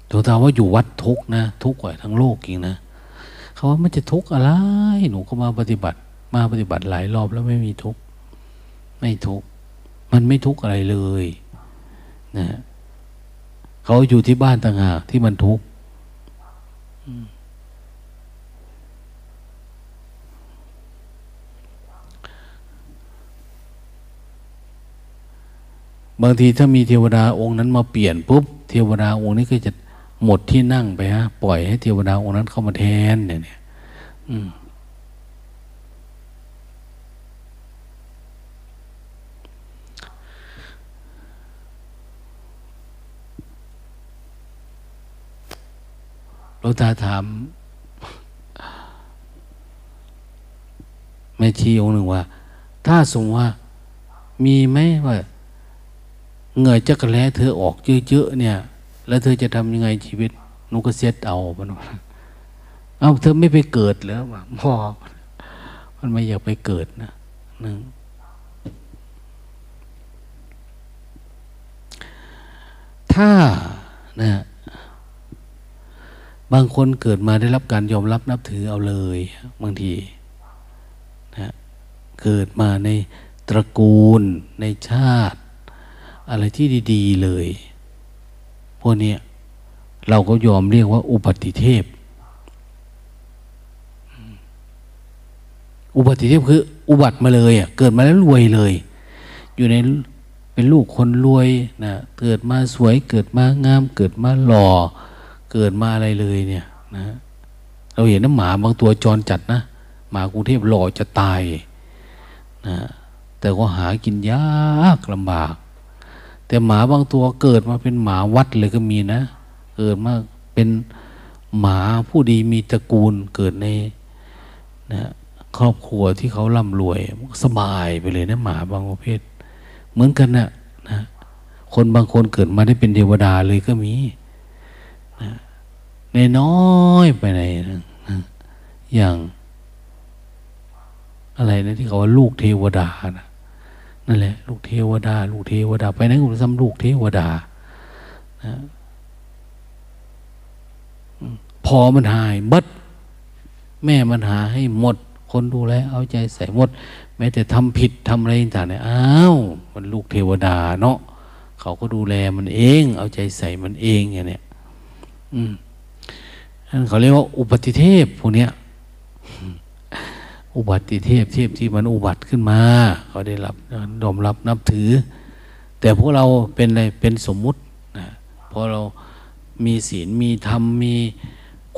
หลวงตาว่าอยู่วัดทุกข์นะทุกข์กว่าทั้งโลกจริงนะเขาว่ามันจะทุกข์อะไรหนูก็มาปฏิบัติมาปฏิบัติหลายรอบแล้วไม่มีทุกข์ไม่ทุกข์มันไม่ทุกข์อะไรเลยนะเขาอยู่ที่บ้านต่างหากที่มันทุกข์บางทีถ้ามีเทวดาองค์นั้นมาเปลี่ยนปุ๊บเทวดาองค์นี้ก็จะหมดที่นั่งไปฮะปล่อยให้เทวดาองค์นั้นเข้ามาแทนเนี่ยเนี่ยอืมหลวงตาถามแม่ชีองค์หนึ่งว่าถ้าสมมติว่ามีไหมว่าเหงื่อจักระแลเธอออกเยอะๆเนี่ยแล้วเธอจะทำยังไงชีวิตหนูก็เซตเอาปะเนาะเอาเธอไม่ไปเกิดแล้วว่ะมอมันไม่อยากไปเกิดนะนึงถ้านะบางคนเกิดมาได้รับการยอมรับนับถือเอาเลยบางทีนะเกิดมาในตระกูลในชาติอะไรที่ดีๆเลยพวกนี้เราก็ยอมเรียกว่าอุบัติเทพอุบัติเทพคืออุบัติมาเลยอ่ะเกิดมาแล้วรวยเลยอยู่ในเป็นลูกคนรวยนะเกิดมาสวยเกิดมางามเกิดมาหล่อเกิดมาอะไรเลยเนี่ยนะเราเห็นน้ำหมาบางตัวจรจัดนะหมากรุงเทพหล่อจะตายนะแต่ก็หากินยากลำบากแต่หมาบางตัวเกิดมาเป็นหมาวัดเลยก็มีนะเกิดมาเป็นหมาผู้ดีมีตระกูลเกิดในนะครอบครัวที่เขาร่ำรวยสบายไปเลยนะหมาบางประเภทเหมือนกันนะนะคนบางคนเกิดมาได้เป็นเทวดาเลยก็มีนะในน้อยไปไหนนะอย่างอะไรนะที่เขาว่าลูกเทวดานะนั่นแหละลูกเทวดาลูกเทวดาไปไหนก็ซ้ำลูกเทวดานะพอมันหายบัดแม่มันหาให้หมดคนดูแลเอาใจใส่หมดแม้แต่ทำผิดทำอะไรต่างๆเนี่ยอ้าวมันลูกเทวดาเนาะเขาก็ดูแลมันเองเอาใจใส่มันเองอย่างเนี้ยอืมนั่นเขาเรียกว่าอุบัติเทพพวกเนี้ยอุบัติเทพเทพที่มันอุบัติขึ้นมาเขาได้รับยอมรับนับถือแต่พวกเราเป็นอะไรเป็นสมมุตินะเพราะเรามีศีลมีธรรมมี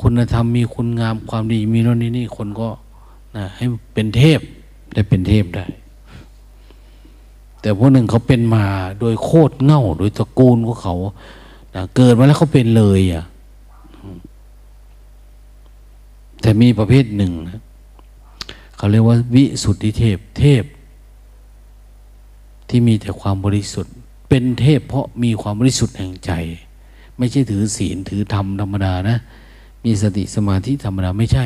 คุณธรรมมีคุณงามความดีมีโน่นนี่นี่คนก็นะให้เป็นเทพได้เป็นเทพได้แต่พวกหนึ่งเขาเป็นมาโดยโคตรเง่าโดยตระกูลของเขานะเกิดมาแล้วเขาเป็นเลยอ่ะแต่มีประเภทหนึ่งนะเขาเรียกว่าวิสุทธิเทพเทพที่มีแต่ความบริสุทธิ์เป็นเทพเพราะมีความบริสุทธิ์แห่งใจไม่ใช่ถือศีลถือธรรมธรรมดานะมีสติสมาธิธรรมดาไม่ใช่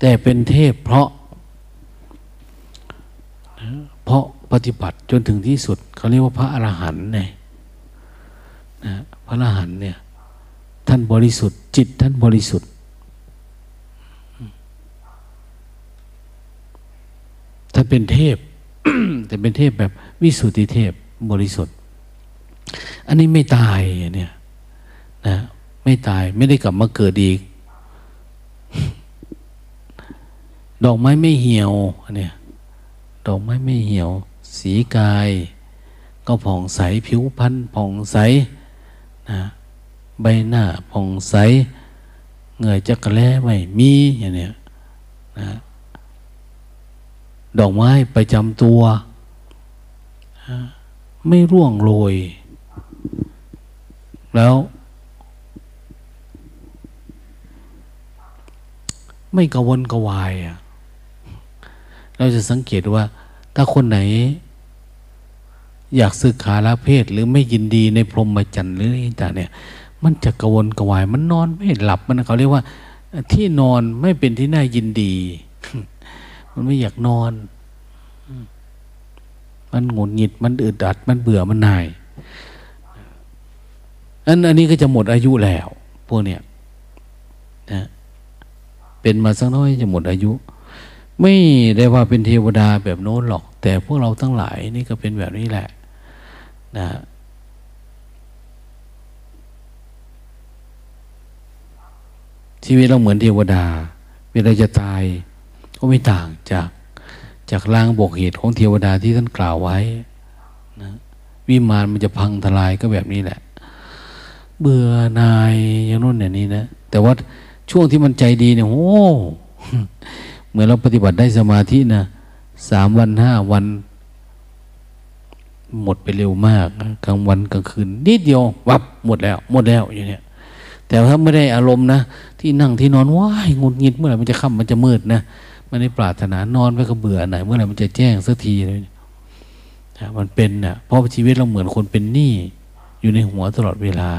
แต่เป็นเทพเพราะเพราะ ปฏิบัติจนถึงที่สุดเขาเรียกว่าพระอรหันต์ไงนะพระอรหันต์เนี่ยท่านบริสุทธิ์จิตท่านบริสุทธิ์ท่านเป็นเทพ แต่เป็นเทพแบบวิสุทธิเทพบริสุทธิ์อันนี้ไม่ตายเนี่ยนะไม่ตายไม่ได้กลับมาเกิดอีกดอกไม้ไม่เหี่ยวเนี่ยดอกไม้ไม่เหี่ยวสีกายก็ผ่องใสผิวพรรณผ่องใสนะใบหน้าผ่องใสเหงื่อจักแร้ไม่มีอย่างเนี้ยนะดอกไม้ประจำตัวไม่ร่วงโรยแล้วไม่กระวนกระวายอ่ะเราจะสังเกตว่าถ้าคนไหนอยากศึกษาละเพศหรือไม่ยินดีในพรหมจรรย์หรืออะไรต่างเนี่ยมันจะกระวนกระวายมันนอนไม่หลับมันเขาเรียกว่าที่นอนไม่เป็นที่น่ายินดีมันไม่อยากนอนมันหงุดหงิดมันอึดอัดมันเบื่อมันหน่ายอันอันนี้ก็จะหมดอายุแล้วพวกเนี้ยนะเป็นมาสักน้อยจะหมดอายุไม่ได้ว่าเป็นเทวดาแบบโน้นหรอกแต่พวกเราทั้งหลายนี่ก็เป็นแบบนี้แหละนะชีวิตเราเหมือนเทวดาเวลาจะตายก็ไม่ต่างจากจากร่างบกเหตุของเทวดาที่ท่านกล่าวไว้นะวิมานมันจะพังทลายก็แบบนี้แหละเบื่อหน่ายอย่างโน้นอย่างนี้นะแต่ว่าช่วงที่มันใจดีเนี่ยโอ้เหมือนเราปฏิบัติได้สมาธินะสามวันห้าวันหมดไปเร็วมากกลางวันกลางคืนนิดเดียววับหมดแล้วหมดแล้วอย่างเนี้ยแต่ถ้าไม่ได้อารมณ์นะที่นั่งที่นอนว้ายงุนงิดเมื่อไหร่มันจะค่ำมันจะมืดนะไม่ได้ปรารถนานอนไปก็เบื่อไหนเมื่อไหร่มันจะแจ้งสักทีเลยมันเป็นนะเพราะชีวิตเราเหมือนคนเป็นหนี้อยู่ในหัวตลอดเวลา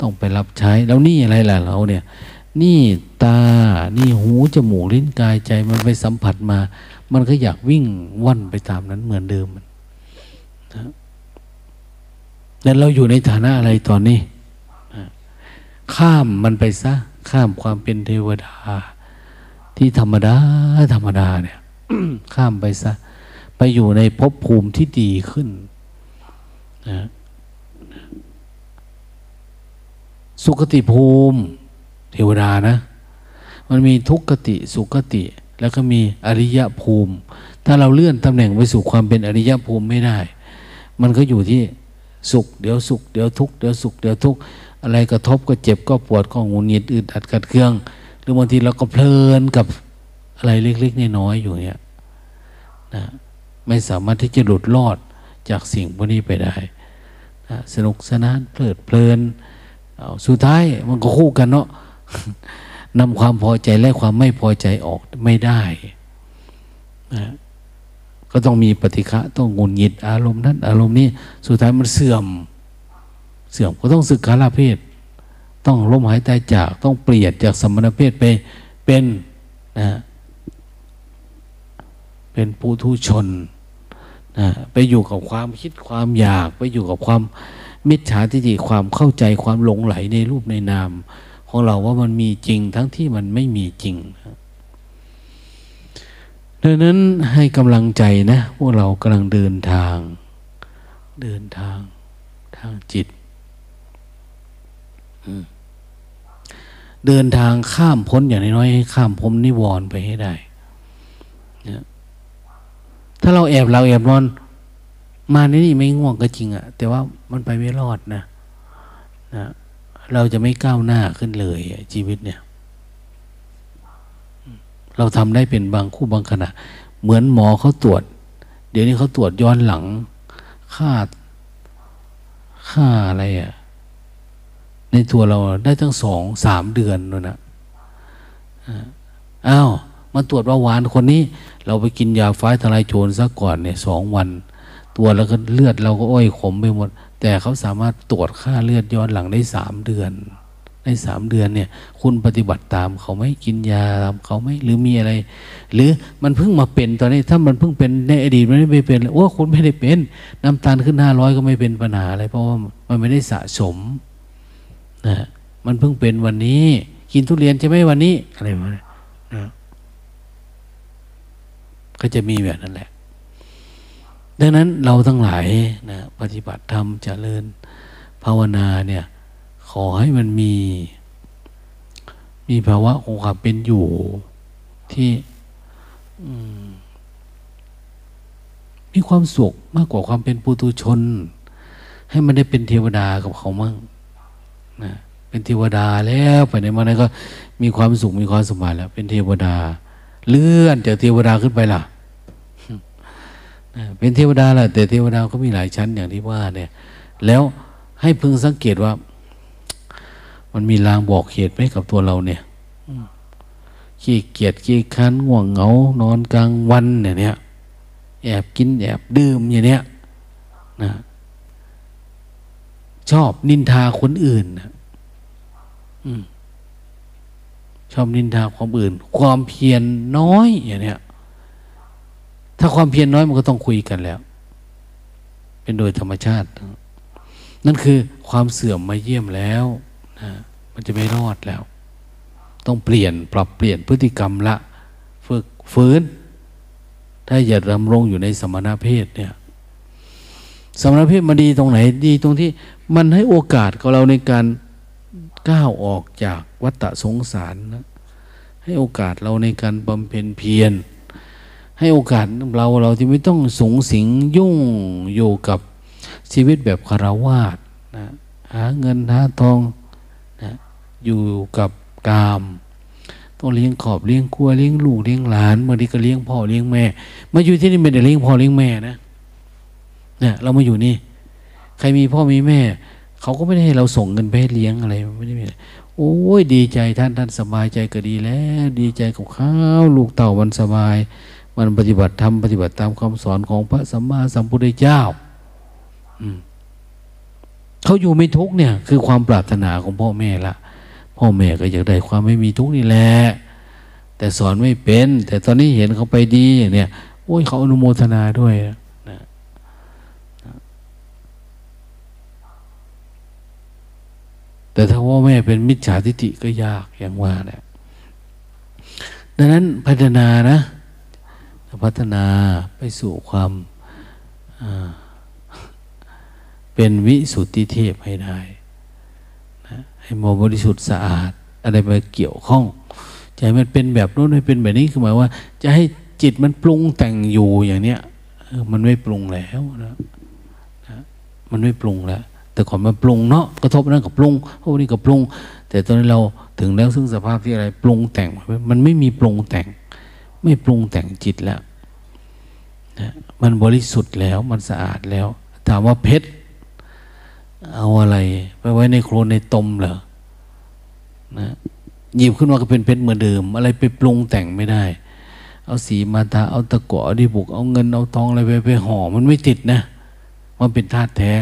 ต้องไปรับใช้แล้วหนี้อะไรล่ะเราเนี่ยนี่ตานี่หูจมูกลิ้นกายใจมันไปสัมผัสมามันก็อยากวิ่งว่อนไปตามนั้นเหมือนเดิมมันนะแต่เราอยู่ในฐานะอะไรตอนนี้นะข้ามมันไปซะข้ามความเป็นเทวดาที่ธรรมดาธรรมดาเนี่ย ข้ามไปซะไปอยู่ในภพภูมิที่ดีขึ้นนะสุคติภูมิเทวดานะมันมีทุกขติสุขติแล้วก็มีอริยภูมิถ้าเราเลื่อนตำแหน่งไปสู่ความเป็นอริยภูมิไม่ได้มันก็อยู่ที่สุขเดี๋ยวสุขเดี๋ยวทุกข์เดี๋ยวสุขเดี๋ยวทุกข์อะไรกระทบก็เจ็บก็ปวดก็หงุดหงิดอึดอัดขัดเคืองหรือบางทีเราก็เพลินกับอะไรเล็กๆน้อยๆอยู่เนี่ยนะไม่สามารถที่จะหลุดรอดจากสิ่งพวกนี้ไปได้นะสนุกสนานเพลิดเพลินสุดท้ายมันก็คู่กันเนาะนำความพอใจและความไม่พอใจออกไม่ได้นะก็ต้องมีปฏิฆะต้องหงุดหงิดอารมณ์นั้นอารมณ์นี้สุดท้ายมันเสื่อมเสื่อมก็ต้องศึกษาละเพศต้องล้มหายตายจากต้องเปลี่ยนจากสมณเพศไปเป็นนะเป็นปุถุชนนะไปอยู่กับความคิดความอยากไปอยู่กับความมิจฉาทิฏฐิความเข้าใจความหลงไหลในรูปในนามของเราว่ามันมีจริงทั้งที่มันไม่มีจริงดังนั้นให้กำลังใจนะพวกเรากำลังเดินทางเดินทางทางจิตเดินทางข้ามพ้นอย่างน้อยให้ข้ามพ้นนิวรณ์ไปให้ได้นะถ้าเราแอบเราแอบนอนมาในนี่ไม่ง่วงก็จริงอะแต่ว่ามันไปไม่รอดนะนะเราจะไม่ก้าวหน้าขึ้นเลยชีวิตเนี่ยเราทำได้เป็นบางคู่บางขณะเหมือนหมอเขาตรวจเดี๋ยวนี้เขาตรวจย้อนหลังค่าค่าอะไรอะในตัวเราได้ตั้งสองสามเดือนเลยนะอ้าวมาตรวจว่าหวานคนนี้เราไปกินยาฟ้าทลายโจรซะก่อนเนี่ยสองวันตัวแล้วก็เลือดเราก็อ้อยขมไปหมดแต่เขาสามารถตรวจค่าเลือดย้อนหลังได้สามเดือน ในสามเดือนเนี่ยคุณปฏิบัติตามเขาไหมกินยาตามเขาไหมหรือมีอะไรหรือมันเพิ่งมาเป็นตอนนี้ถ้ามันเพิ่งเป็นในอดีตมันไม่ได้เป็นเลยโอ้คุณไม่ได้เป็นน้ำตาลขึ้นห้าร้อยก็ไม่เป็นปัญหาอะไรเพราะว่ามันไม่ได้สะสมนะมันเพิ่งเป็นวันนี้กินทุเรียนใช่ไหมวันนี้อะไรวะนะก็จะมีแบบนั้นแหละดังนั้นเราทั้งหลายนะปฏิบัติธรรมเจริญภาวนาเนี่ยขอให้มันมีมีภาวะของความเป็นอยู่ที่มีความสุขมากกว่าความเป็นปุถุชนให้มันได้เป็นเทวดากับเขามั่งนะเป็นเทวดาแล้วไปไหนมาไหนก็มีความสุขมีความสบายแล้วเป็นเทวดาเลื่อนจากเทวดาขึ้นไปล่ะเป็นเทวดาแหละแต่เทวดาก็มีหลายชั้นอย่างที่ว่าเนี่ยแล้วให้พึงสังเกตว่ามันมีลางบอกเหตุไหมกับตัวเราเนี่ยขี้เกียจขี้ค้านง่วงเหงานอนกลางวันเนี่ยเนี่ยแอบกินแอบดื่มอย่างเนี้ยนะชอบนินทาคนอื่นนะชอบนินทาคนอื่นความเพียรน้อยอย่างเนี้ยถ้าความเพียรน้อยมันก็ต้องคุยกันแล้วเป็นโดยธรรมชาตินั่นคือความเสื่อมมาเยี่ยมแล้วนะมันจะไม่รอดแล้วต้องเปลี่ยนปรับเปลี่ยนพฤติกรรมละฝึกฝืนถ้าอย่าดำรงอยู่ในสมณเพศเนี่ยสมณเพศมันดีตรงไหนดีตรงที่มันให้โอกาสกับเราในการก้าวออกจากวัฏสงสารนะให้โอกาสเราในการบำเพ็ญเพียรให้โอกาสเราเราจะไม่ต้องสงสิงยุ่งอยู่กับชีวิตแบบคฤหัสถ์นะหาเงินหาทองนะอยู่กับกามต้องเลี้ยงขอบเลี้ยงครัวเลี้ยงลูกเลี้ยงหลานบางทีก็เลี้ยงพ่อเลี้ยงแม่มาอยู่ที่นี่ไม่ได้เลี้ยงพ่อเลี้ยงแม่นะเนี่ยเรามาอยู่นี่ใครมีพ่อมีแม่เขาก็ไม่ได้ให้เราส่งเงินไปให้เลี้ยงอะไรไม่ได้มีโอ้ยดีใจท่านท่านสบายใจก็ดีแล้วดีใจกับเขาลูกเต่ามันสบายมันปฏิบัติธรรมปฏิบัติตามคำสอนของพระสัมมาสัมพุทธเจ้าเขาอยู่ไม่ทุกเนี่ยคือความปรารถนาของพ่อแม่ละพ่อแม่ก็อยากได้ความไม่มีทุกนี่แหละแต่สอนไม่เป็นแต่ตอนนี้เห็นเขาไปดีอย่างเนี้ยโอ้ยเขาอนุโมทนาด้วยนะแต่ถ้าพ่อแม่เป็นมิจฉาทิฏฐิก็ยากอย่างว่าแหละดังนั้นพัฒนานะพัฒนาไปสู่ความเป็นวิสุทธิเทพให้ได้นะให้มองบริสุทธิ์สะอาดอะไรมาเกี่ยวข้องใจมันเป็นแบบโน้นให้เป็นแบบนี้คือหมายว่าจะให้จิตมันปรุงแต่งอยู่อย่างเนี้ยมันไม่ปรุงแล้วนะนะมันไม่ปรุงแล้วแต่ก่อนมันปรุงเนาะกระทบนั่นกับปรุงพวกนี้กับปรุงแต่ตอนนี้เราถึงแล้วซึ่งสภาพที่อะไรปรุงแต่งมันไม่มีปรุงแต่งไม่ปรุงแต่งจิตแล้วนะมันบริสุทธิ์แล้วมันสะอาดแล้วถามว่าเพชรเอาอะไรไปไว้ในโคลนในตมเหรอนะหยิบขึ้นมาก็เป็นเพชรเหมือนเดิมอะไรไปปรุงแต่งไม่ได้เอาสีมาทาเอาตะกั่วดิบุกเอาเงินเอาทองอะไรไปไปห่อมันไม่ติดนะมันเป็นธาตุแท้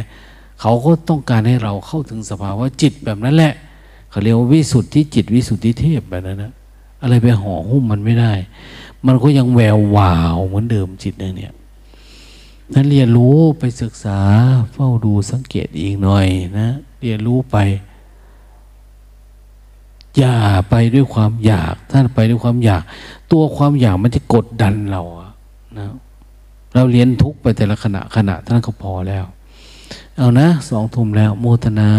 เขาก็ต้องการให้เราเข้าถึงสภาวะจิตแบบนั้นแหละเขาเรียกว่าวิสุทธิจิตวิสุทธิเทพแบบนั้นนะอะไรไปห่อหุ้มมันไม่ได้มันก็ยังแวววาวเหมือนเดิมจิตเนี่ยนั้นเรียนรู้ไปศึกษาเฝ้าดูสังเกตอีกหน่อยนะเรียนรู้ไปอย่าไปด้วยความอยากถ้าไปด้วยความอยากตัวความอยากมันจะกดดันเรานะเราเรียนทุกไปแต่ละขณะขณะท่านก็พอแล้วเอานะสองทุ่มแล้วโมทนา